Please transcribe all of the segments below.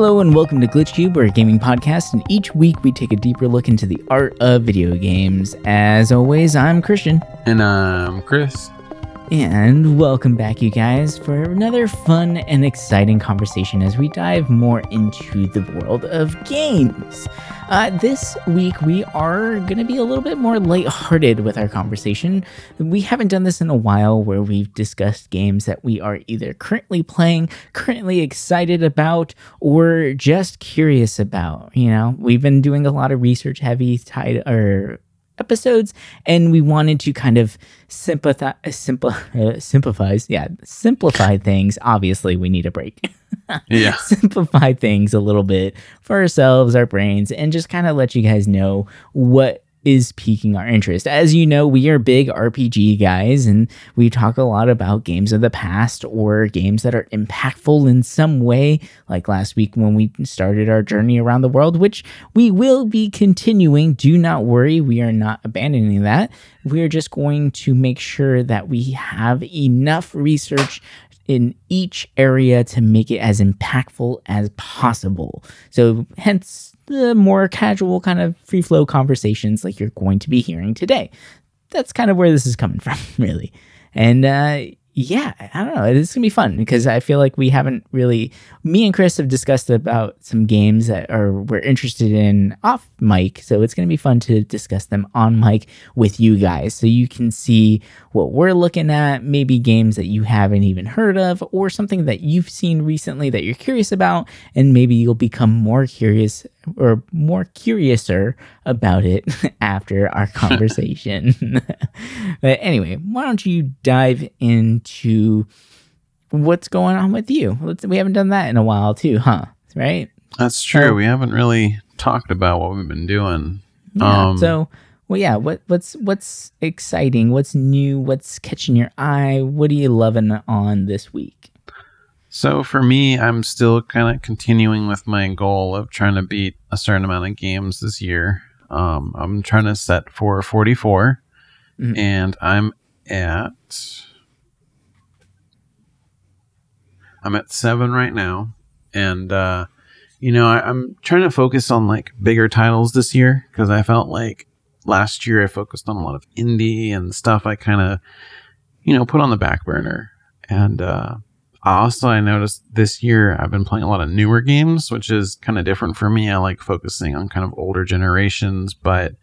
Hello and welcome to Glitch Cube, our gaming podcast, and each week we take a deeper look into the art of video games. As always, I'm Christian. And I'm Chris. And welcome back, you guys, for another fun and exciting conversation as we dive more into the world of games. This week we are going to be a little bit more lighthearted with our conversation. We haven't done this in a while where we've discussed games that we are either currently playing, currently excited about, or just curious about. You know, we've been doing a lot of research-heavy episodes, and we wanted to kind of simplify things. Obviously, we need a break. Yeah, simplify things a little bit for ourselves, our brains, and just kind of let you guys know what is piquing our interest. As you know, we are big RPG guys, and we talk a lot about games of the past or games that are impactful in some way, like last week when we started our journey around the world, which we will be continuing. Do not worry, we are not abandoning that. We're just going to make sure that we have enough research in each area to make it as impactful as possible. So hence the more casual kind of free flow conversations like you're going to be hearing today. That's kind of where this is coming from, really. And yeah, I don't know. It's going to be fun because I feel like we haven't really, me and Chris have discussed about some games that we're interested in off mic. So it's going to be fun to discuss them on mic with you guys so you can see what we're looking at, maybe games that you haven't even heard of or something that you've seen recently that you're curious about. And maybe you'll become more curious or more curiouser about it after our conversation. But anyway, why don't you dive into what's going on with you? We haven't done that in a while too, huh? Right? That's true. We haven't really talked about what we've been doing. Yeah, what's exciting? What's new? What's catching your eye? What are you loving on this week? So for me, I'm still kind of continuing with my goal of trying to beat a certain amount of games this year. I'm trying to set for 44, and I'm at 7 right now. And, you know, I'm trying to focus on like bigger titles this year because I felt like last year I focused on a lot of indie and stuff I kind of, you know, put on the back burner. And, also, I noticed this year I've been playing a lot of newer games, which is kind of different for me. I like focusing on kind of older generations, but,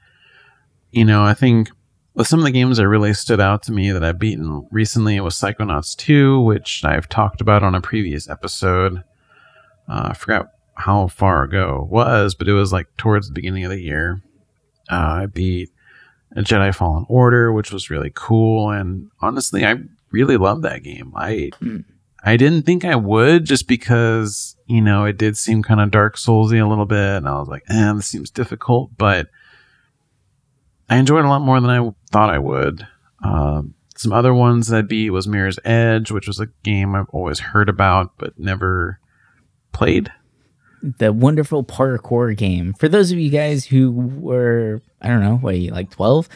you know, I think with some of the games that really stood out to me that I've beaten recently was Psychonauts 2, which I've talked about on a previous episode. I forgot how far ago it was, but it was like towards the beginning of the year. I beat a Jedi Fallen Order, which was really cool, and honestly, I really love that game. I didn't think I would just because, you know, it did seem kind of Dark Souls-y a little bit. And I was like, this seems difficult. But I enjoyed it a lot more than I thought I would. Some other ones that I beat was Mirror's Edge, which was a game I've always heard about but never played. The wonderful parkour game. For those of you guys who were, I don't know, what are you, like 12?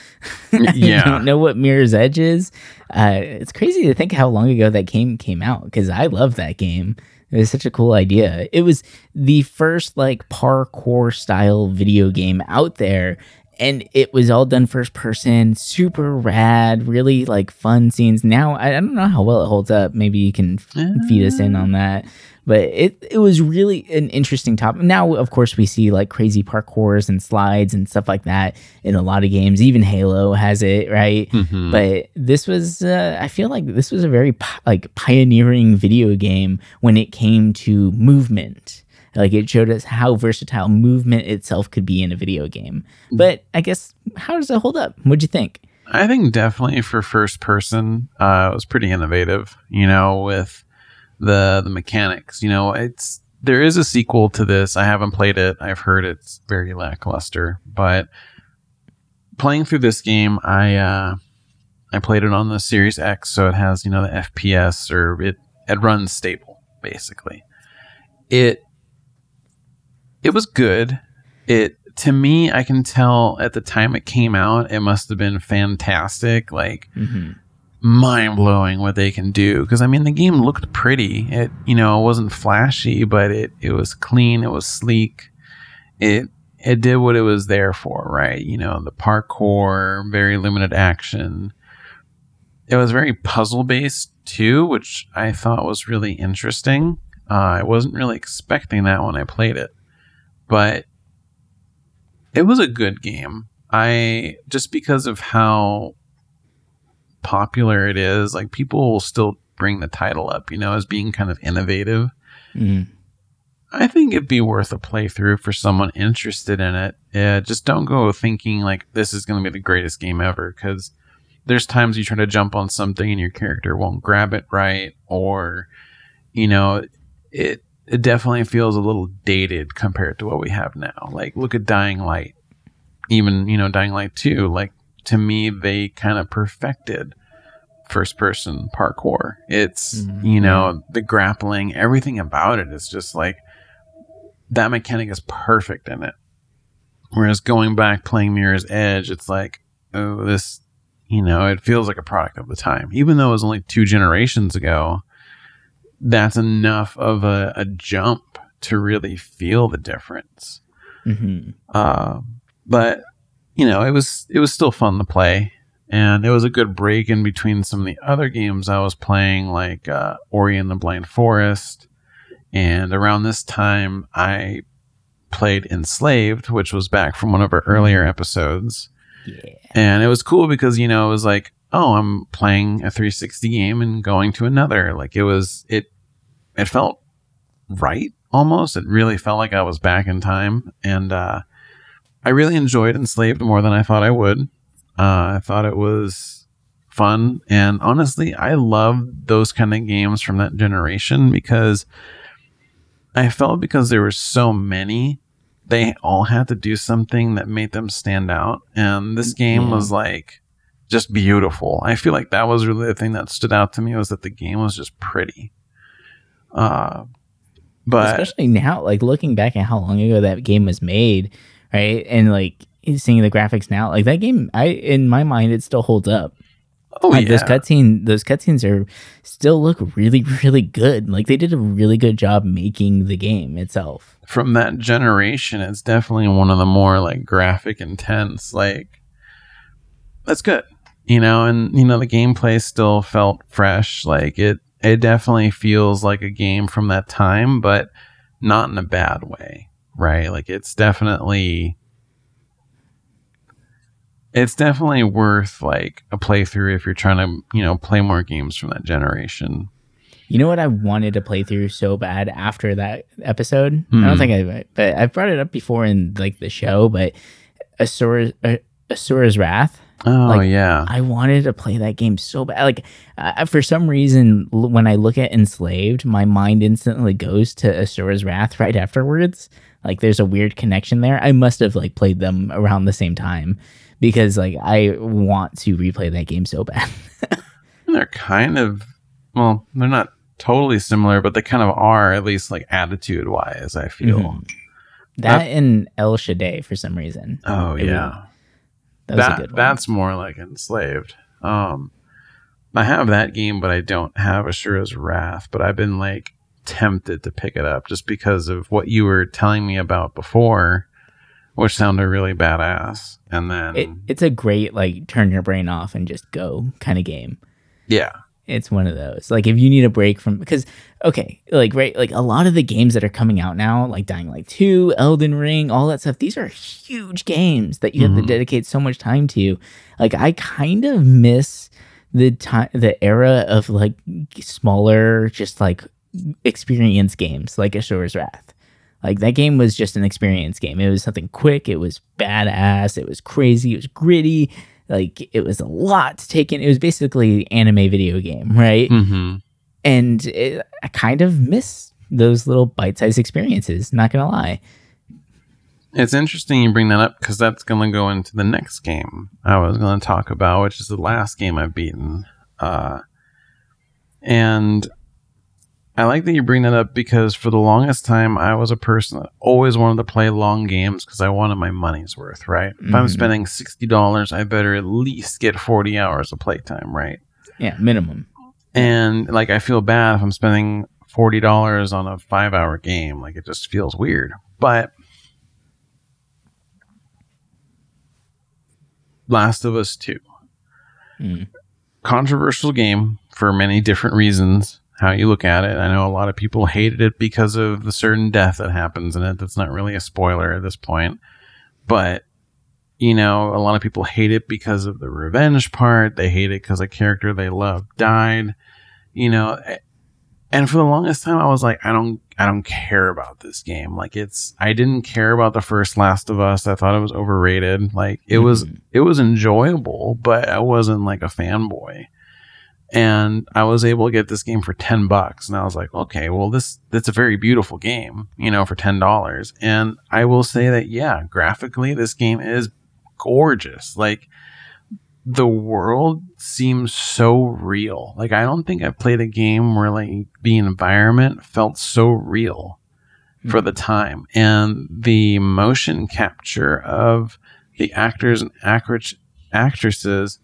Yeah. Don't know what Mirror's Edge is. It's crazy to think how long ago that game came out because I love that game. It was such a cool idea. It was the first like parkour style video game out there. And it was all done first person, super rad, really like fun scenes. Now, I don't know how well it holds up. Maybe you can feed us in on that. But it was really an interesting topic. Now, of course, we see like crazy parkours and slides and stuff like that in a lot of games. Even Halo has it, right? Mm-hmm. But this was, I feel like this was a very pioneering video game when it came to movement. Like it showed us how versatile movement itself could be in a video game. But I guess, how does it hold up? What'd you think? I think definitely for first person, it was pretty innovative, you know, with the mechanics. You know, there is a sequel to this. I haven't played it. I've heard it's very lackluster, but playing through this game, I played it on the Series X. So it has, you know, the FPS or it runs stable, basically. It was good. To me, I can tell at the time it came out, it must have been fantastic. Like, mind-blowing what they can do, because I mean the game looked pretty. It, you know, it wasn't flashy, but it was clean, it was sleek, it did what it was there for, right? You know, the parkour, very limited action. It was very puzzle-based too, which I thought was really interesting. I wasn't really expecting that when I played it, but it was a good game. I just, because of how popular it is, like, people will still bring the title up, you know, as being kind of innovative. Mm-hmm. I think it'd be worth a playthrough for someone interested in it. Yeah, just don't go thinking like this is going to be the greatest game ever, because there's times you try to jump on something and your character won't grab it right, or, you know, it definitely feels a little dated compared to what we have now. Like, look at Dying Light, even, you know, Dying Light 2, like, to me, they kind of perfected first-person parkour. It's, mm-hmm. you know, the grappling, everything about it is just like, that mechanic is perfect in it. Whereas going back, playing Mirror's Edge, it's like, oh, this, you know, it feels like a product of the time. Even though it was only 2 generations ago, that's enough of a jump to really feel the difference. Mm-hmm. But... you know, it was still fun to play, and it was a good break in between some of the other games I was playing, like Ori and the Blind Forest. And around this time, I played Enslaved, which was back from one of our earlier episodes. Yeah. And it was cool because, you know, it was like, oh, I'm playing a 360 game and going to another. Like, it felt right almost. It really felt like I was back in time, and I really enjoyed Enslaved more than I thought I would. I thought it was fun. And honestly, I love those kind of games from that generation, because I felt, because there were so many, they all had to do something that made them stand out. And this game was like just beautiful. I feel like that was really the thing that stood out to me, was that the game was just pretty. But especially now, like, looking back at how long ago that game was made, right? And like, seeing the graphics now, like, that game, in my mind, it still holds up. Oh, like, yeah. Those cutscenes still look really, really good. Like, they did a really good job making the game itself. From that generation, it's definitely one of the more like graphic intense. Like, that's good, you know. And you know, the gameplay still felt fresh. Like, it definitely feels like a game from that time, but not in a bad way. Right, like, it's definitely worth like a playthrough if you're trying to, you know, play more games from that generation. You know what I wanted to play through so bad after that episode? Mm-hmm. I don't think but I've brought it up before in like the show, but Asura's Wrath. Oh, like, yeah. I wanted to play that game so bad. Like, for some reason, when I look at Enslaved, my mind instantly goes to Asura's Wrath right afterwards. Like, there's a weird connection there. I must have like played them around the same time, because like, I want to replay that game so bad. They're kind of, well, they're not totally similar, but they kind of are, at least like attitude wise, I feel. Mm-hmm. That and El Shaddai for some reason. Oh, yeah. That's more like Enslaved. I have that game, but I don't have Asura's Wrath, but I've been like tempted to pick it up just because of what you were telling me about before, which sounded really badass. And then it's a great, like, turn your brain off and just go kind of game. Yeah. It's one of those, like, if you need a break from, because, okay, like, right, like, a lot of the games that are coming out now, like Dying Light 2, Elden Ring, all that stuff, these are huge games that you mm-hmm. have to dedicate so much time to. Like, I kind of miss the era of like smaller, just like experience games, like Asura's Wrath. Like, that game was just an experience game. It was something quick. It was badass. It was crazy. It was gritty. Like, it was a lot to take in. It was basically an anime video game, right? Mm-hmm. And I kind of miss those little bite-sized experiences, not going to lie. It's interesting you bring that up, because that's going to go into the next game I was going to talk about, which is the last game I've beaten. And I like that you bring that up, because for the longest time, I was a person that always wanted to play long games because I wanted my money's worth, right? Mm-hmm. If I'm spending $60, I better at least get 40 hours of playtime, right? Yeah, minimum. And like, I feel bad if I'm spending $40 on a 5-hour game. Like, it just feels weird. But Last of Us 2. Mm. Controversial game for many different reasons, how you look at it. I know a lot of people hated it because of the certain death that happens in it. That's not really a spoiler at this point. But, you know, a lot of people hate it because of the revenge part. They hate it because a character they love died. You know, and for the longest time, I was like, I don't care about this game. Like, I didn't care about the first Last of Us. I thought it was overrated. Like, it was enjoyable, but I wasn't like a fanboy. And I was able to get this game for $10, and I was like, okay, well, that's a very beautiful game, you know, for $10. And I will say that, yeah, graphically, this game is gorgeous. Like, the world seems so real. Like, I don't think I've played a game where, like, the environment felt so real for the time. And the motion capture of the actors and actresses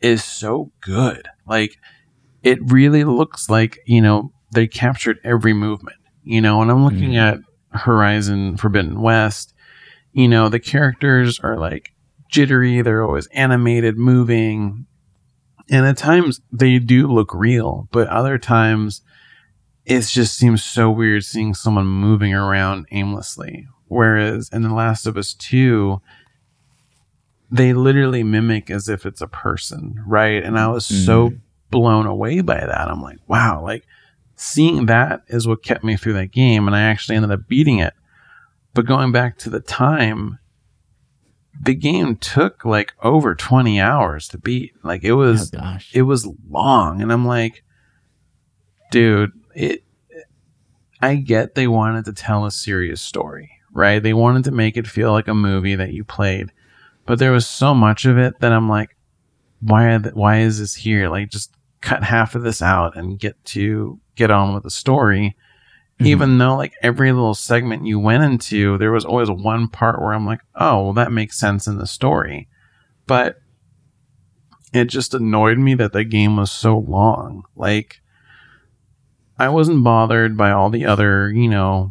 is so good. Like, it really looks like, you know, they captured every movement, you know. And I'm looking at Horizon Forbidden West. You know, the characters are, like, jittery. They're always animated, moving. And at times they do look real, but other times it just seems so weird seeing someone moving around aimlessly. Whereas in The Last of Us 2, they literally mimic as if it's a person, right? And I was so blown away by that. I'm like, wow, like, seeing that is what kept me through that game. And I actually ended up beating it. But going back to the time, the game took like over 20 hours to beat. Like, it was long. And I'm like, dude, I get they wanted to tell a serious story, right? They wanted to make it feel like a movie that you played. But there was so much of it that I'm like, why is this here? Like, just cut half of this out and get on with the story. Mm-hmm. Even though, like, every little segment you went into, there was always one part where I'm like, oh, well, that makes sense in the story. But it just annoyed me that the game was so long. Like, I wasn't bothered by all the other, you know,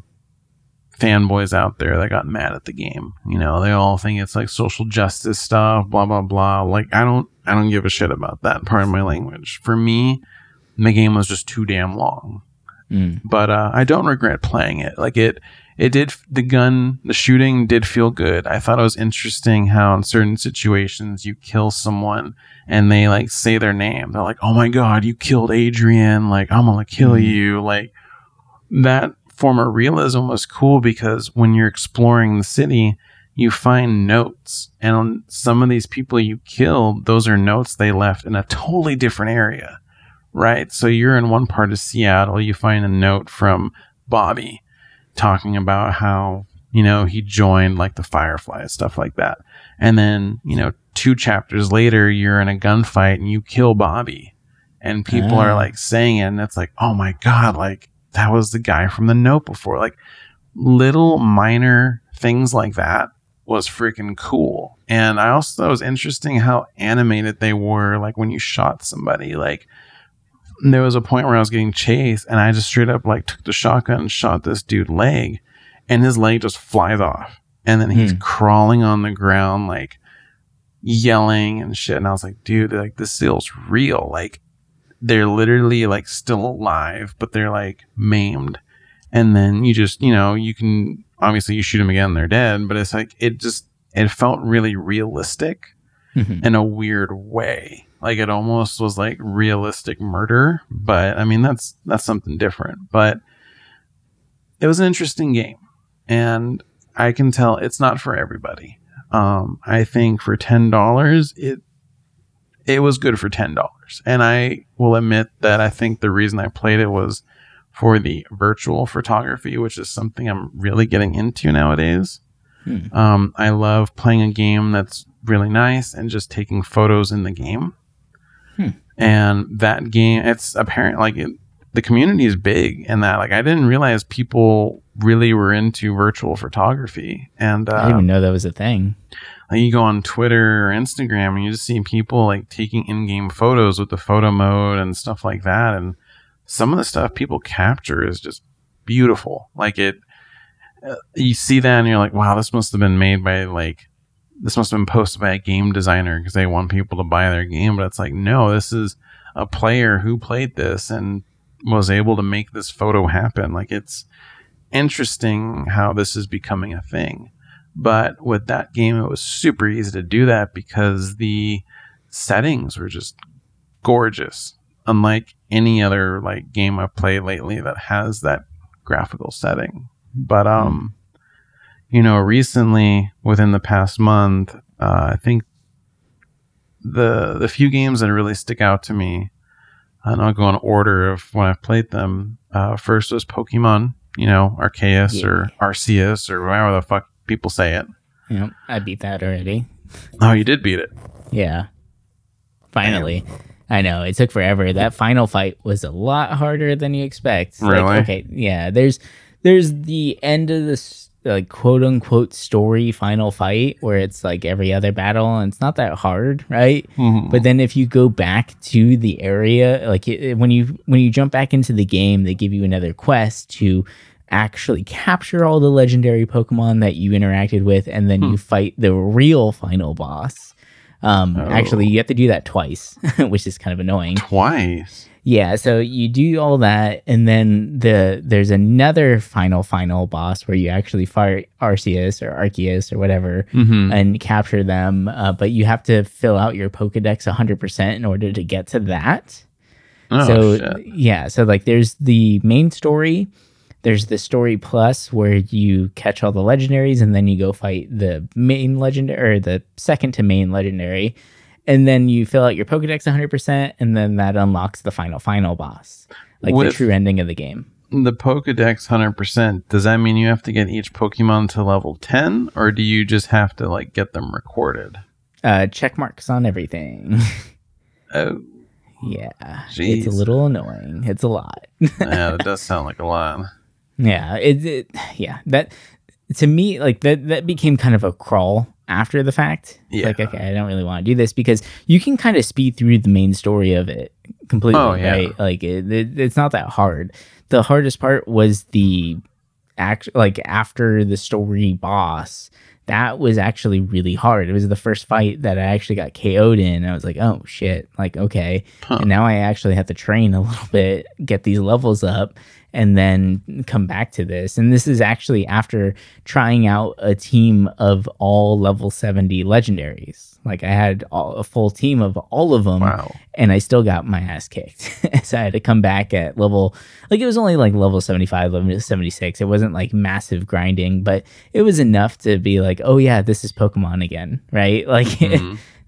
fanboys out there that got mad at the game. You know, they all think it's like social justice stuff, blah blah blah. Like, I don't give a shit about that part of my language. For me, the game was just too damn long. But I don't regret playing it. Like, the shooting did feel good. I thought it was interesting how in certain situations you kill someone and they, like, say their name. They're like, oh my god, you killed Adrian, like, I'm gonna kill you. Like, that form of realism was cool, because when you're exploring the city, you find notes, and on some of these people you killed, those are notes they left in a totally different area, right? So you're in one part of Seattle, you find a note from Bobby talking about how, you know, he joined, like, the Fireflies, stuff like that. And then, you know, 2 chapters later, you're in a gunfight and you kill Bobby, and people are, like, saying it, and it's like, oh my god, like, that was the guy from the note before. Like, little minor things like that was freaking cool. And I also thought it was interesting how animated they were. Like, when you shot somebody, like, there was a point where I was getting chased, and I just straight up, like, took the shotgun and shot this dude's leg, and his leg just flies off. And then he's crawling on the ground, like, yelling and shit. And I was like, dude, like, this feels real. Like, they're literally, like, still alive, but they're, like, maimed. And then you just, you know, you can, obviously you shoot them again, they're dead. But it's like, it felt really realistic in a weird way. Like, it almost was like realistic murder. But I mean, that's something different. But it was an interesting game, and I can tell it's not for everybody. I think for $10, it was good for $10. And I will admit that I think the reason I played it was for the virtual photography, which is something I'm really getting into nowadays. I love playing a game that's really nice and just taking photos in the game. And that game, it's apparent, like, the community is big, and that, like, I didn't realize people really were into virtual photography. And I didn't even know that was a thing. Like, you go on Twitter or Instagram and you just see people like taking in-game photos with the photo mode and stuff like that. And some of the stuff people capture is just beautiful. Like, it, you see that and you're like, wow, this must have been made by, like, this must have been posted by a game designer because they want people to buy their game. But it's like, no, this is a player who played this and was able to make this photo happen. Like, it's interesting how this is becoming a thing. But with that game, it was super easy to do that because the settings were just gorgeous, unlike any other, like, game I've played lately that has that graphical setting. But you know, recently, within the past month, I think the few games that really stick out to me, and I'll go in order of when I've played them. First was Pokemon, you know, Arceus or Arceus or whatever the fuck people say it. Yeah, I beat that already. Oh, you did beat it. Yeah. Finally. Damn. I know. It took forever. That final fight was a lot harder than you expect. Really? Like, okay. Yeah. There's the end of this, like, quote unquote story final fight where it's like every other battle and it's not that hard, right? Mm-hmm. But then if you go back to the area, like, when you jump back into the game, they give you another quest to actually capture all the legendary Pokemon that you interacted with, and then you fight the real final boss. Actually, you have to do that twice, which is kind of annoying. Twice? Yeah, so you do all that, and then there's another final boss where you actually fight Arceus or Arceus or whatever and capture them, but you have to fill out your Pokedex 100% in order to get to that. Oh, so shit. Yeah, so, like, there's the main story, there's the story plus where you catch all the legendaries, and then you go fight the main legendary or the second to main legendary. And then you fill out your Pokedex 100%, and then that unlocks the final boss, like with the true ending of the game. The Pokedex 100%, does that mean you have to get each Pokemon to level 10, or do you just have to, like, get them recorded? Check marks on everything. Oh. Yeah. Jeez. It's a little annoying. It's a lot. Yeah, it does sound like a lot. Yeah. That, to me, like, that became kind of a crawl after the fact. Yeah. Like, okay, I don't really want to do this, because you can kind of speed through the main story of it completely. Oh, yeah. Right? Like, it's not that hard. The hardest part was the after the story boss. That was actually really hard. It was the first fight that I actually got KO'd in. I was like, oh shit, like, okay. Huh. And now I actually have to train a little bit, get these levels up, and then come back to this. And this is actually after trying out a team of all level 70 legendaries. Like, I had a full team of all of them, and I still got my ass kicked. So I had to come back at level, like, it was only like level 75, level 76. It wasn't like massive grinding, but it was enough to be like, oh yeah, this is Pokemon again, right? Like,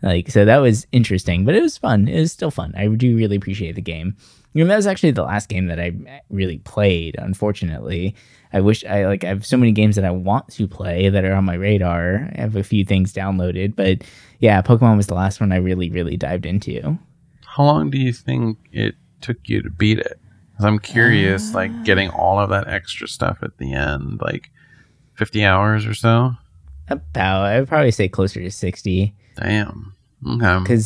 like, so that was interesting, but it was fun. It was still fun. I do really appreciate the game. You know, that was actually the last game that I really played, unfortunately. I have so many games that I want to play that are on my radar. I have a few things downloaded, but yeah, Pokemon was the last one I really, really dived into. How long do you think it took you to beat it? Because I'm curious, like, getting all of that extra stuff at the end, like 50 hours or so? About, I'd probably say closer to 60. Damn. Okay.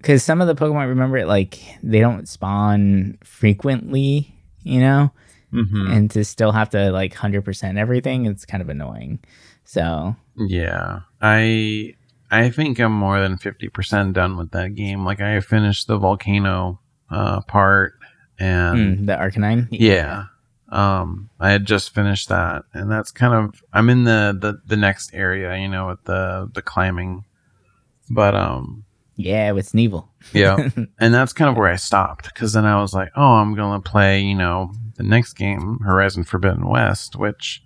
Because some of the Pokemon, remember, like, they don't spawn frequently, you know? Mm-hmm. And to still have to, like, 100% everything, it's kind of annoying. So yeah, I think I'm more than 50% done with that game. Like, I finished the volcano part and the Arcanine. Yeah. I had just finished that, and that's kind of, I'm in the next area, you know, with the climbing. But yeah, with Sneevil. Yeah. And that's kind of where I stopped, because then I was like, oh, I'm going to play, you know, the next game, Horizon Forbidden West, which,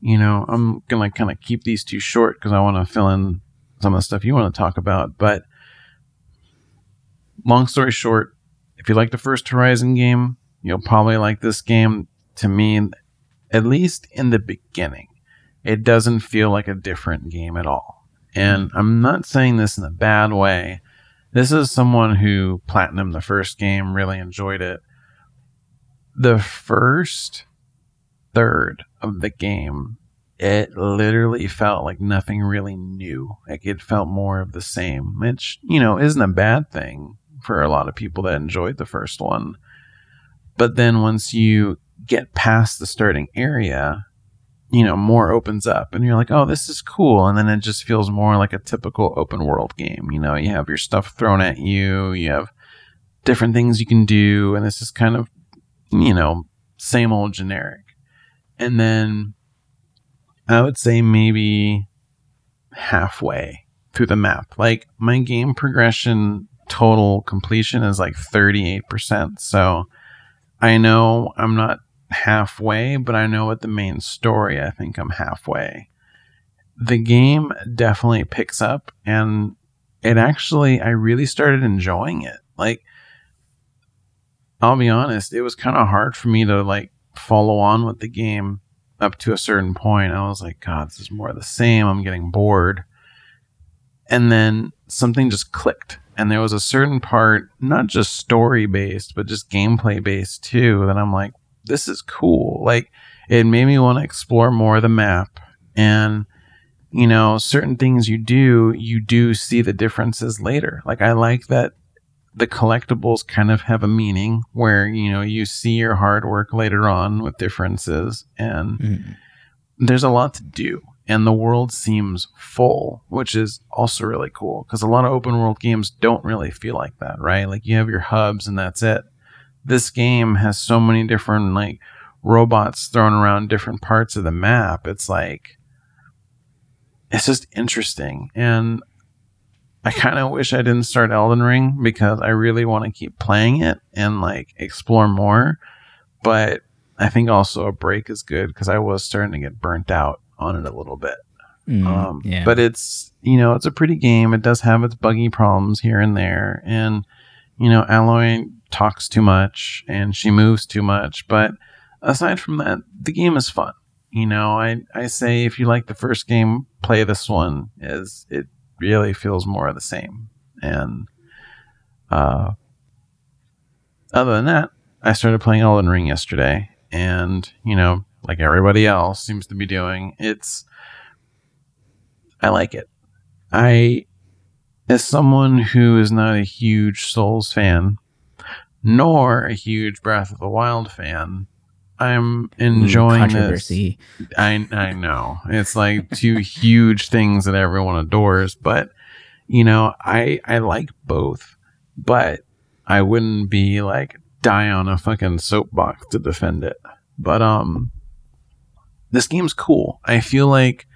you know, I'm going to kind of keep these two short because I want to fill in some of the stuff you want to talk about. But long story short, if you like the first Horizon game, you'll probably like this game. To me, at least in the beginning, it doesn't feel like a different game at all. And I'm not saying this in a bad way. This is someone who platinumed the first game, really enjoyed it. the first third of the game, it literally felt like nothing really new. Like it felt more of the same, which, you know, isn't a bad thing for a lot of people that enjoyed the first one. But then once you get past the starting area, you know, more opens up and you're like, oh, this is cool. And then it just feels more like a typical open world game. You know, you have your stuff thrown at you, you have different things you can do. And this is kind of, you know, same old generic. And then I would say maybe halfway through the map, like my game progression total completion is like 38%. So I know I'm not halfway, but I know at the main story, I think I'm halfway. The game definitely picks up, and it actually, I really started enjoying it. Like, I'll be honest, it was kind of hard for me to like follow on with the game up to a certain point. I was like, God, this is more of the same. I'm getting bored. And then something just clicked. And there was a certain part, not just story based, but just gameplay based too, that I'm like, this is cool. Like, it made me want to explore more of the map. And, you know, certain things you do see the differences later. Like, I like that the collectibles kind of have a meaning where, you know, you see your hard work later on with differences. And there's a lot to do. And the world seems full, which is also really cool, because a lot of open world games don't really feel like that, right? Like, you have your hubs and that's it. This game has so many different like robots thrown around different parts of the map. It's like, it's just interesting. And I kind of wish I didn't start Elden Ring, because I really want to keep playing it and like explore more. But I think also a break is good, because I was starting to get burnt out on it a little bit. But it's, you know, it's a pretty game. It does have its buggy problems here and there. And, you know, Aloy talks too much and she moves too much. But aside from that, the game is fun. You know, I say if you like the first game, play this one, as it really feels more of the same. And other than that, I started playing Elden Ring yesterday, and, you know, like everybody else seems to be doing, I like it. As someone who is not a huge Souls fan, nor a huge Breath of the Wild fan, I'm enjoying controversy. This. I know. It's like two huge things that everyone adores, but, you know, I like both, but I wouldn't be like die on a fucking soapbox to defend it. But this game's cool. I feel like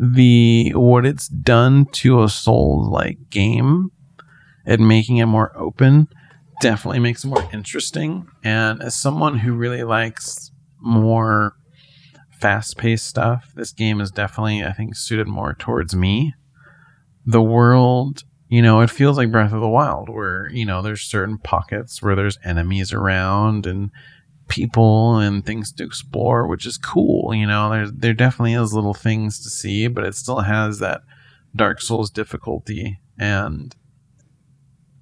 what it's done to a Souls like game and making it more open definitely makes it more interesting. And as someone who really likes more fast-paced stuff, this game is definitely, I think, suited more towards me. The world, you know, it feels like Breath of the Wild, where, you know, there's certain pockets where there's enemies around and people and things to explore, which is cool. You know, there definitely is little things to see, but it still has that Dark Souls difficulty. And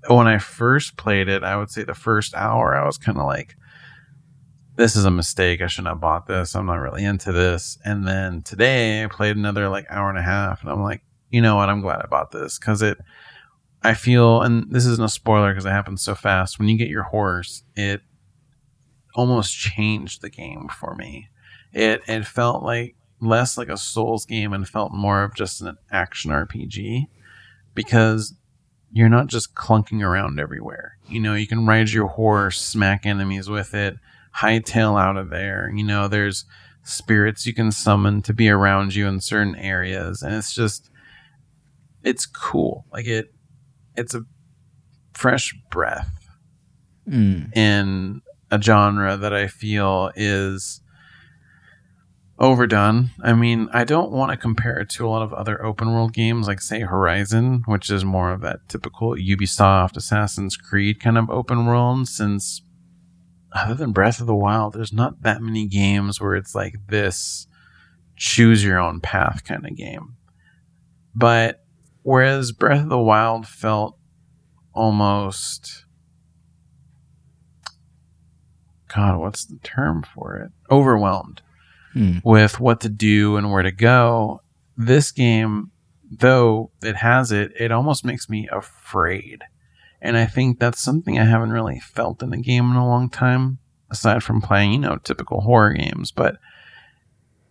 when I first played it, I would say the first hour, I was kind of like, this is a mistake. I shouldn't have bought this. I'm not really into this. And then today I played another like hour and a half, and I'm like, you know what? I'm glad I bought this, because I feel, and this isn't a spoiler because it happens so fast, when you get your horse, it almost changed the game for me. It felt like less like a Souls game and felt more of just an action RPG, because you're not just clunking around everywhere. You know, you can ride your horse, smack enemies with it, hightail out of there. You know, there's spirits you can summon to be around you in certain areas. And it's just, it's cool. Like it's a fresh breath in a genre that I feel is overdone. I mean, I don't want to compare it to a lot of other open world games, like say Horizon, which is more of that typical Ubisoft, Assassin's Creed kind of open world, since other than Breath of the Wild, there's not that many games where it's like this choose your own path kind of game. But whereas Breath of the Wild felt almost God, what's the term for it? Overwhelmed with what to do and where to go. This game, though it has it, it almost makes me afraid. And I think that's something I haven't really felt in a game in a long time, aside from playing, you know, typical horror games. But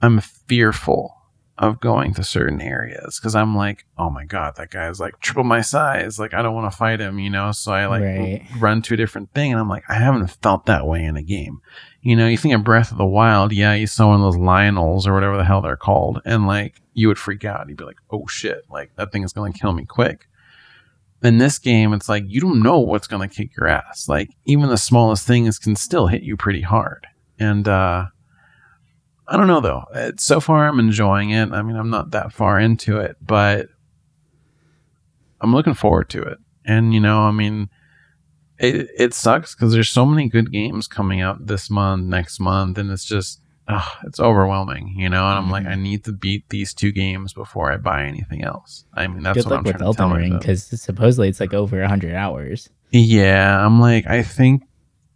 I'm fearful of going to certain areas because I'm like, oh my God, that guy is like triple my size. Like, I don't want to fight him, you know? So I like run to a different thing. And I'm like, I haven't felt that way in a game. You know, you think of Breath of the Wild. Yeah, you saw one of those Lionels or whatever the hell they're called. And like, you would freak out. You'd be like, oh shit, like that thing is going to kill me quick. In this game, it's like, you don't know what's going to kick your ass. Like, even the smallest things can still hit you pretty hard. And, I don't know though. So far I'm enjoying it. I mean, I'm not that far into it, but I'm looking forward to it. And, you know, I mean, it sucks because there's so many good games coming out this month, next month, and it's just, it's overwhelming, you know? And I'm like, I need to beat these two games before I buy anything else. I mean, that's what I'm trying to tell myself. Because supposedly it's like over 100 hours. Yeah, I'm like, I think,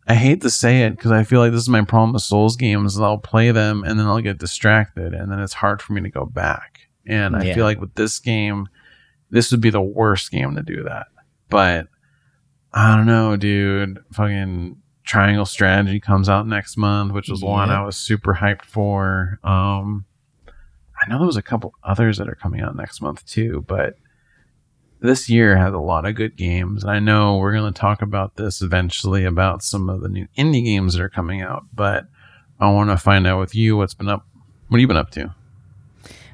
I hate to say it because I feel like this is my problem with Souls games. Is I'll play them and then I'll get distracted and then it's hard for me to go back. And I feel like with this game, this would be the worst game to do that. But I don't know, dude. Fucking Triangle Strategy comes out next month, which is one I was super hyped for. I know there was a couple others that are coming out next month too, but this year has a lot of good games. I know we're going to talk about this eventually about some of the new indie games that are coming out, but I want to find out with you what's been up. What have you been up to?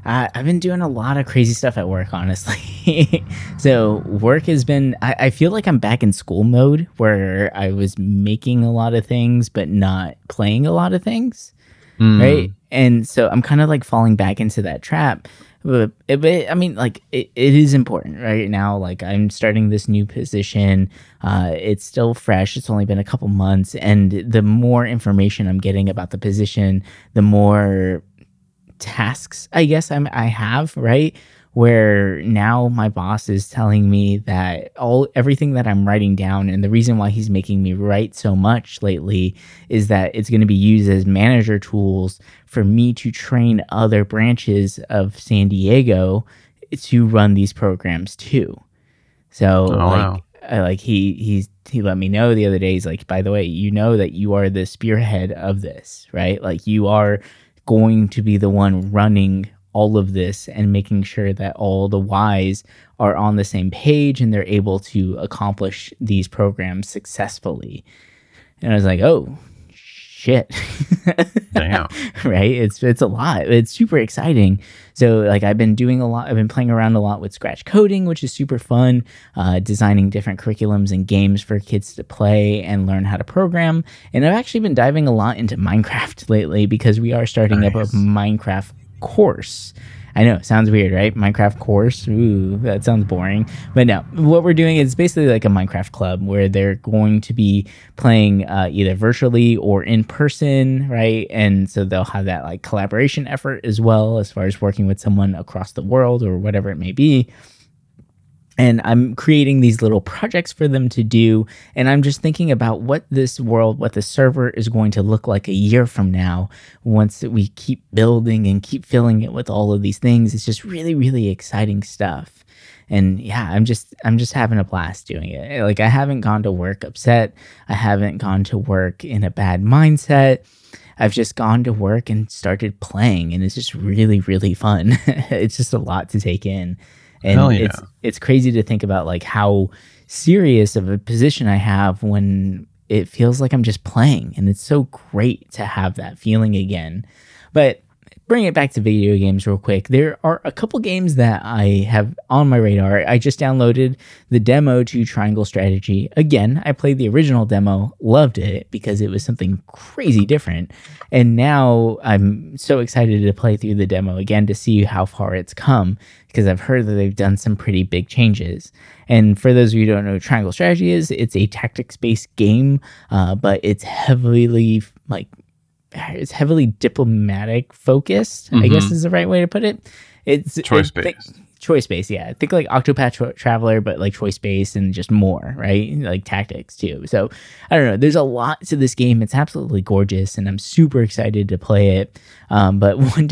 I've been doing a lot of crazy stuff at work, honestly. So work has been, I feel like I'm back in school mode where I was making a lot of things, but not playing a lot of things. Right. And so I'm kind of like falling back into that trap. But I mean, like, it is important right now. Like, I'm starting this new position. It's still fresh. It's only been a couple months. And the more information I'm getting about the position, the more tasks, I guess, I have, right? Where now my boss is telling me that everything that I'm writing down, and the reason why he's making me write so much lately is that it's going to be used as manager tools for me to train other branches of San Diego to run these programs too. So he let me know the other day, he's like, by the way, you know that you are the spearhead of this, right? Like, you are going to be the one running all of this and making sure that all the Ys are on the same page and they're able to accomplish these programs successfully. And I was like, oh shit. Damn. Right. It's a lot. It's super exciting. So like, I've been doing a lot. I've been playing around a lot with scratch coding, which is super fun, designing different curriculums and games for kids to play and learn how to program. And I've actually been diving a lot into Minecraft lately because we are starting up a Minecraft course. I know, sounds weird, right? Minecraft course. Ooh, that sounds boring. But no, what we're doing is basically like a Minecraft club where they're going to be playing either virtually or in person, right? And so they'll have that like collaboration effort as well, as far as working with someone across the world or whatever it may be. And I'm creating these little projects for them to do. And I'm just thinking about what this world, what the server is going to look like a year from now. Once we keep building and keep filling it with all of these things, it's just really, really exciting stuff. And yeah, I'm just having a blast doing it. Like, I haven't gone to work upset. I haven't gone to work in a bad mindset. I've just gone to work and started playing. And it's just really, really fun. It's just a lot to take in. And it's crazy to think about like how serious of a position I have when it feels like I'm just playing. And it's so great to have that feeling again. But bring it back to video games real quick. There are a couple games that I have on my radar. I just downloaded the demo to Triangle Strategy. Again, I played the original demo, loved it because it was something crazy different. And now I'm so excited to play through the demo again to see how far it's come, because I've heard that they've done some pretty big changes. And for those of you who don't know what Triangle Strategy is, it's a tactics-based game, but it's heavily diplomatic focused, I guess is the right way to put it. It's choice-based. Choice-based, yeah. I think like Octopath Traveler, but like choice-based and just more, right? Like tactics too. So I don't know. There's a lot to this game. It's absolutely gorgeous, and I'm super excited to play it. But one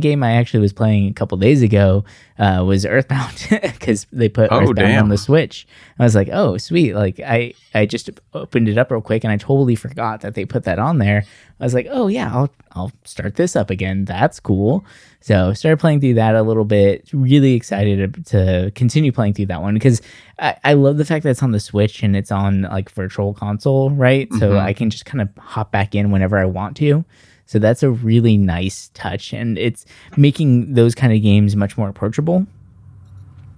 game I actually was playing a couple days ago was Earthbound, because they put Earthbound on the Switch. I was like, oh, sweet. Like I just opened it up real quick, and I totally forgot that they put that on there. I was like, oh yeah, I'll start this up again. That's cool. So started playing through that a little bit. Really excited to continue playing through that one, because I love the fact that it's on the Switch and it's on like virtual console, right? Mm-hmm. So I can just kind of hop back in whenever I want to. So that's a really nice touch, and it's making those kind of games much more approachable,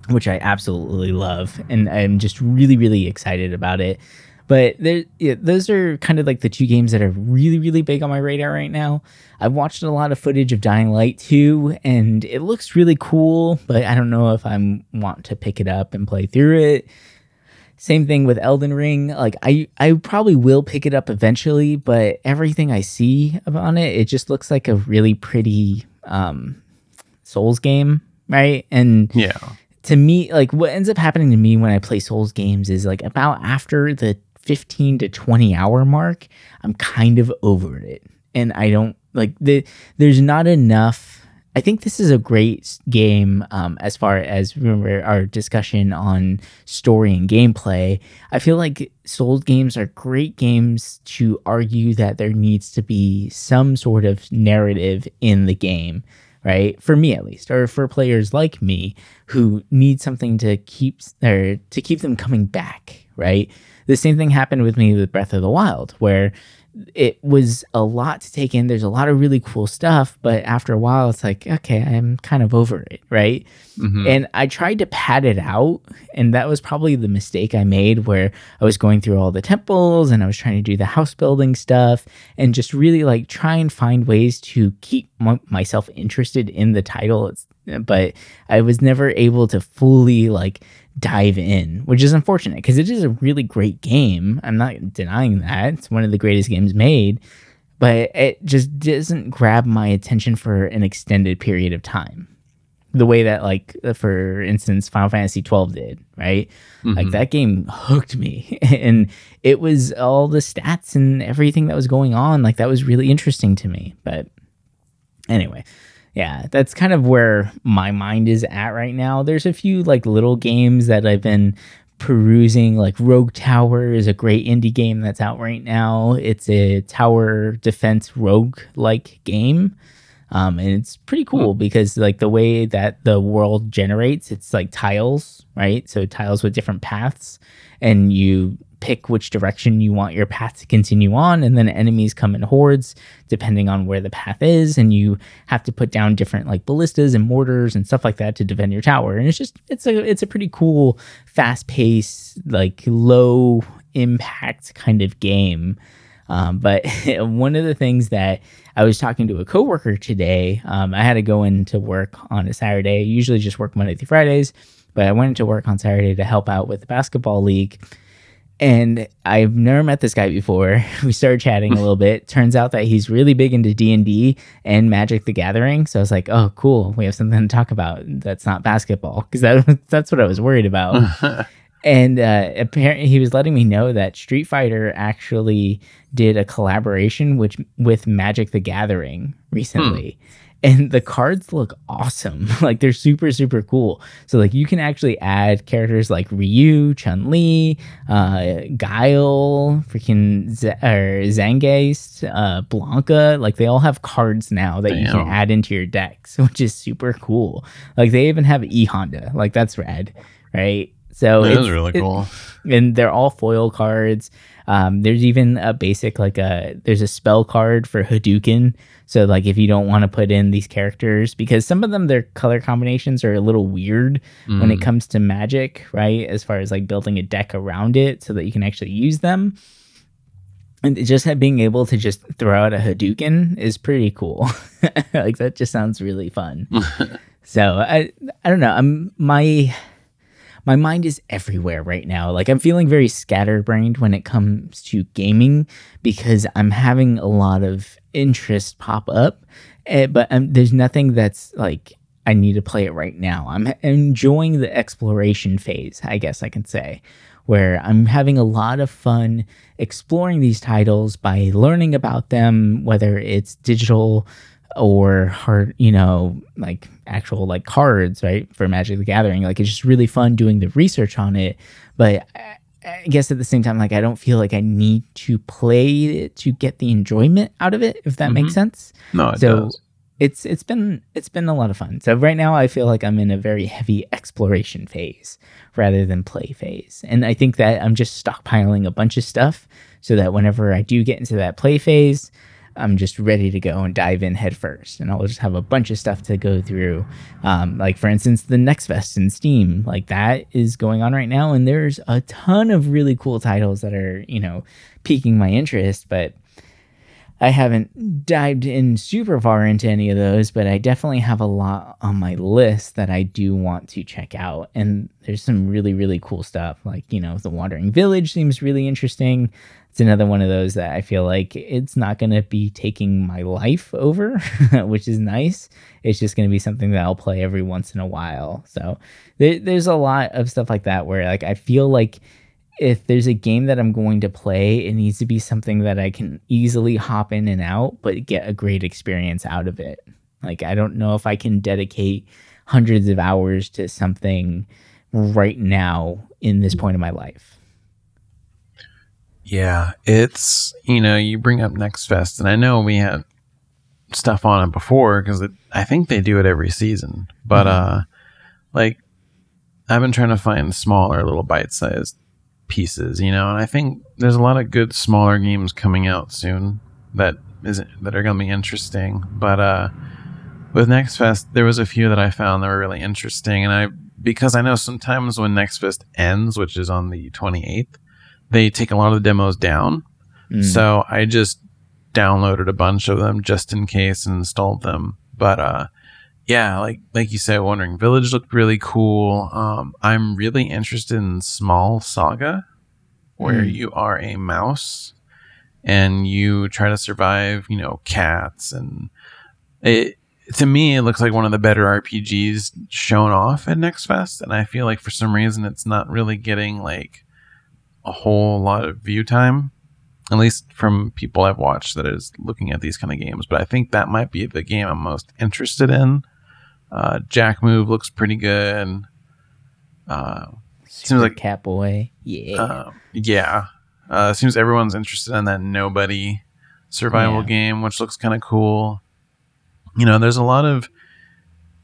which I absolutely love, and I'm just really, really excited about it. But those are kind of like the two games that are really, really big on my radar right now. I've watched a lot of footage of Dying Light 2, and it looks really cool, but I don't know if I want to pick it up and play through it. Same thing with Elden Ring. Like I probably will pick it up eventually, but everything I see on it, it just looks like a really pretty Souls game, right? And yeah, to me, like what ends up happening to me when I play Souls games is like about after the 15 to 20 hour mark, I'm kind of over it, and I don't like there's not enough. I think this is a great game as far as, remember our discussion on story and gameplay. I feel like Souls games are great games to argue that there needs to be some sort of narrative in the game, right? For me, at least, or for players like me who need something to keep them coming back, right? The same thing happened with me with Breath of the Wild, where it was a lot to take in. There's a lot of really cool stuff, but after a while, it's like, okay, I'm kind of over it, right? Mm-hmm. And I tried to pad it out, and that was probably the mistake I made, where I was going through all the temples, and I was trying to do the house building stuff, and just really like try and find ways to keep myself interested in the title. But I was never able to fully like dive in, which is unfortunate, because it is a really great game. I'm not denying that. It's one of the greatest games made, but it just doesn't grab my attention for an extended period of time the way that, like, for instance, Final Fantasy 12 did, right? Mm-hmm. Like, that game hooked me, and it was all the stats and everything that was going on. Like, that was really interesting to me. But anyway, yeah, that's kind of where my mind is at right now. There's a few like little games that I've been perusing, like Rogue Tower is a great indie game that's out right now. It's a tower defense rogue-like game. And it's pretty cool because like the way that the world generates, it's like tiles, right? So tiles with different paths, and you pick which direction you want your path to continue on, and then enemies come in hordes depending on where the path is, and you have to put down different like ballistas and mortars and stuff like that to defend your tower. And it's a pretty cool, fast-paced, like low impact kind of game. But one of the things that I was talking to a coworker today, I had to go into work on a Saturday. I usually just work Monday through Fridays, but I went into work on Saturday to help out with the basketball league. And I've never met this guy before. We started chatting a little bit. Turns out that he's really big into D&D and Magic the Gathering. So I was like, oh, cool. We have something to talk about that's not basketball, because that's what I was worried about. And apparently he was letting me know that Street Fighter actually did a collaboration with Magic the Gathering recently. And the cards look awesome. Like, they're super, super cool. So, like, you can actually add characters like Ryu, Chun Li, Guile, freaking Zangief, Blanca. Like, they all have cards now that you can add into your decks, which is super cool. Like, they even have E-Honda. Like, that's rad, right? So that is really cool. And they're all foil cards. There's even a basic, like there's a spell card for Hadouken. So like if you don't want to put in these characters, because some of them, their color combinations are a little weird when it comes to Magic, right? As far as like building a deck around it so that you can actually use them. And just being able to just throw out a Hadouken is pretty cool. Like that just sounds really fun. So I don't know. My mind is everywhere right now. Like, I'm feeling very scatterbrained when it comes to gaming, because I'm having a lot of interest pop up, but there's nothing that's like I need to play it right now. I'm enjoying the exploration phase, I guess I can say, where I'm having a lot of fun exploring these titles by learning about them, whether it's digital or hard, you know, like actual like cards, right? For Magic the Gathering, like it's just really fun doing the research on it. But I guess at the same time, like I don't feel like I need to play it to get the enjoyment out of it, if that makes sense. No, it does. It's been a lot of fun. So right now I feel like I'm in a very heavy exploration phase rather than play phase. And I think that I'm just stockpiling a bunch of stuff so that whenever I do get into that play phase, I'm just ready to go and dive in head first. And I'll just have a bunch of stuff to go through. Like for instance, the Next Fest in Steam, like that is going on right now. And there's a ton of really cool titles that are, you know, piquing my interest, but I haven't dived in super far into any of those, but I definitely have a lot on my list that I do want to check out. And there's some really, really cool stuff. Like, you know, the Wandering Village seems really interesting. It's another one of those that I feel like it's not going to be taking my life over, which is nice. It's just going to be something that I'll play every once in a while. So there's a lot of stuff like that where like I feel like if there's a game that I'm going to play, it needs to be something that I can easily hop in and out, but get a great experience out of it. Like, I don't know if I can dedicate hundreds of hours to something right now in this point of my life. Yeah, it's, you know, you bring up Next Fest, and I know we had stuff on it before because I think they do it every season, but like I've been trying to find smaller little bite-sized pieces, you know, and I think there's a lot of good smaller games coming out soon that are gonna be interesting. But with Next Fest, there was a few that I found that were really interesting, and because I know sometimes when Next Fest ends, which is on the 28th, they take a lot of the demos down. So I just downloaded a bunch of them just in case and installed them. But yeah, like you said, Wandering Village looked really cool. I'm really interested in Small Saga, where you are a mouse and you try to survive, you know, cats. And it, to me, it looks like one of the better RPGs shown off at Next Fest. And I feel like for some reason it's not really getting like a whole lot of view time, at least from people I've watched that is looking at these kind of games. But I think that might be the game I'm most interested in. Jack Move looks pretty good. Seems like Catboy. Yeah. Seems everyone's interested in that Nobody survival game, which looks kind of cool. You know, there's a lot of,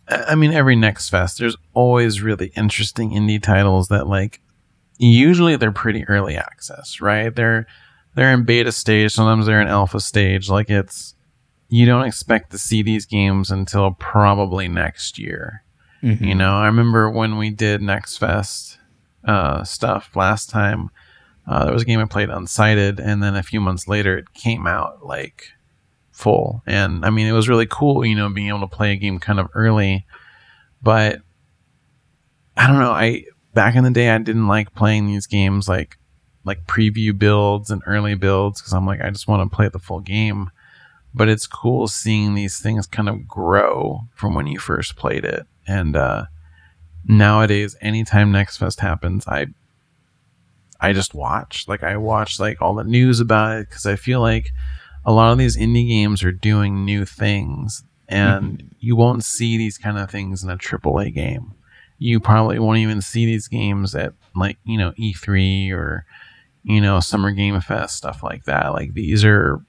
I mean, every Next Fest, there's always really interesting indie titles that like, usually they're pretty early access, right? They're in beta stage. Sometimes they're in alpha stage. Like it's, you don't expect to see these games until probably next year. You know, I remember when we did Next Fest stuff last time, there was a game I played, Unsighted, and then a few months later it came out like full. And I mean, it was really cool, you know, being able to play a game kind of early, but I don't know. Back in the day, I didn't like playing these games like preview builds and early builds because I'm like, I just want to play the full game. But it's cool seeing these things kind of grow from when you first played it. And nowadays, anytime Next Fest happens, I just watch. Like I watch like all the news about it because I feel like a lot of these indie games are doing new things, and you won't see these kind of things in a AAA game. You probably won't even see these games at like, you know, E3 or, you know, Summer Game Fest, stuff like that. Like these are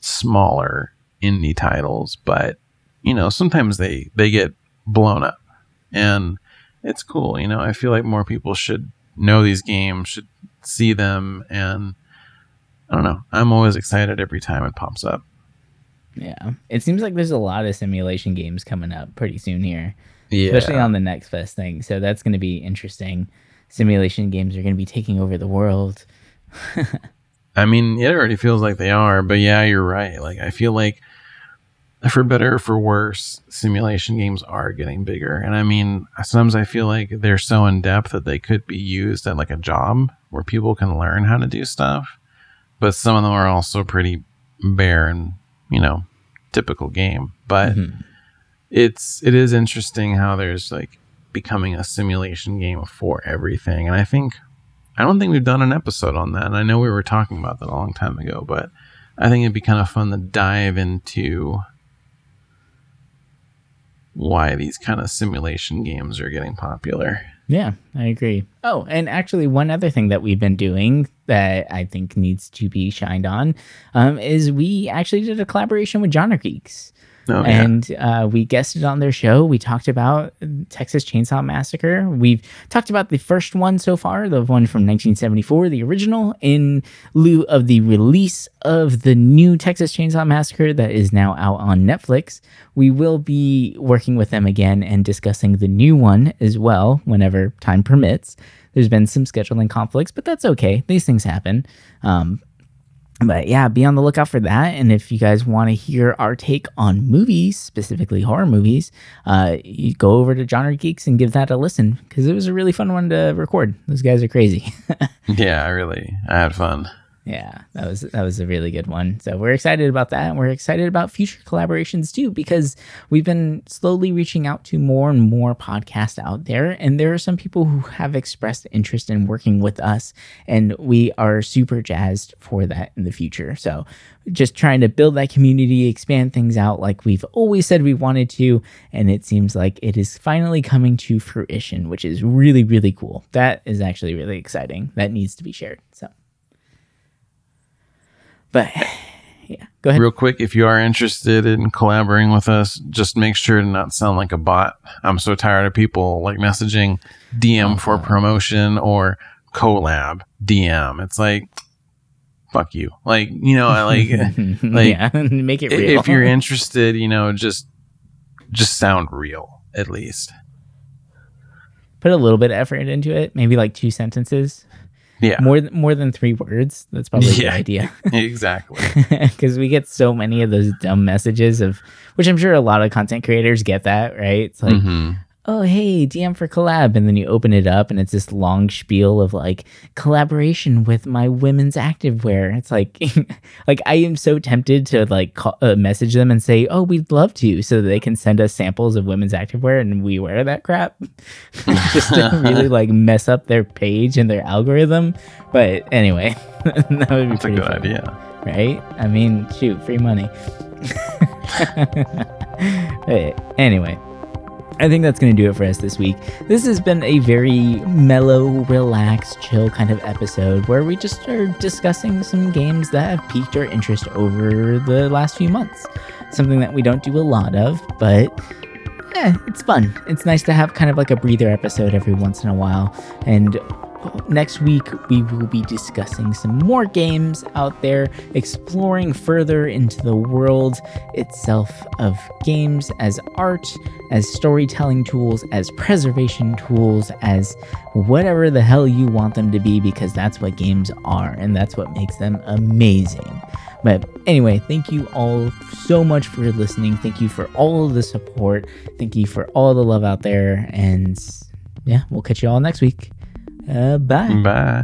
smaller indie titles, but you know, sometimes they get blown up, and it's cool. You know, I feel like more people should know these games, should see them. And I don't know, I'm always excited every time it pops up. Yeah. It seems like there's a lot of simulation games coming up pretty soon here. Yeah. Especially on the Next Fest thing. So that's going to be interesting. Simulation games are going to be taking over the world. I mean, it already feels like they are, but yeah, you're right. Like, I feel like for better or for worse, simulation games are getting bigger. And I mean, sometimes I feel like they're so in depth that they could be used at like a job where people can learn how to do stuff. But some of them are also pretty bare and, you know, typical game. But it is interesting how there's like becoming a simulation game for everything. And I don't think we've done an episode on that. And I know we were talking about that a long time ago, but I think it'd be kind of fun to dive into why these kind of simulation games are getting popular. Yeah, I agree. Oh, and actually one other thing that we've been doing that I think needs to be shined on is we actually did a collaboration with Genre Geeks. Oh, yeah. And we guested on their show. We talked about Texas Chainsaw Massacre. We've talked about the first one so far, the one from 1974, the original, in lieu of the release of the new Texas Chainsaw Massacre that is now out on Netflix. We will be working with them again and discussing the new one as well whenever time permits. There's been some scheduling conflicts, but that's okay. These things happen. But yeah, be on the lookout for that. And if you guys want to hear our take on movies, specifically horror movies, you go over to Genre Geeks and give that a listen, because it was a really fun one to record. Those guys are crazy. Yeah, I had fun. Yeah, that was a really good one. So we're excited about that, and we're excited about future collaborations too, because we've been slowly reaching out to more and more podcasts out there, and there are some people who have expressed interest in working with us, and we are super jazzed for that in the future. So just trying to build that community, expand things out like we've always said we wanted to, and it seems like it is finally coming to fruition, which is really, really cool. That is actually really exciting. That needs to be shared. So. But yeah, go ahead. Real quick, if you are interested in collaborating with us, just make sure to not sound like a bot. I'm so tired of people like messaging DM for promotion or collab DM. It's like, fuck you. Like, you know, I like yeah, make it real. If you're interested, you know, just sound real at least. Put a little bit of effort into it, maybe like 2 sentences. Yeah, more than 3 words. That's probably a good idea. Exactly. Because we get so many of those dumb messages of, which I'm sure a lot of content creators get that, right? It's like, oh, hey, DM for collab. And then you open it up and it's this long spiel of like collaboration with my women's activewear. It's like, I am so tempted to like message them and say, oh, we'd love to, so that they can send us samples of women's activewear and we wear that crap just to really like mess up their page and their algorithm. But anyway, that would be pretty good idea. Right? I mean, shoot, free money. Anyway. I think that's going to do it for us this week. This has been a very mellow, relaxed, chill kind of episode where we just are discussing some games that have piqued our interest over the last few months. Something that we don't do a lot of, but yeah, it's fun. It's nice to have kind of like a breather episode every once in a while. And next week, we will be discussing some more games out there, exploring further into the world itself of games as art, as storytelling tools, as preservation tools, as whatever the hell you want them to be, because that's what games are, and that's what makes them amazing. But anyway, thank you all so much for listening. Thank you for all the support. Thank you for all the love out there. And yeah, we'll catch you all next week. Bye. Bye.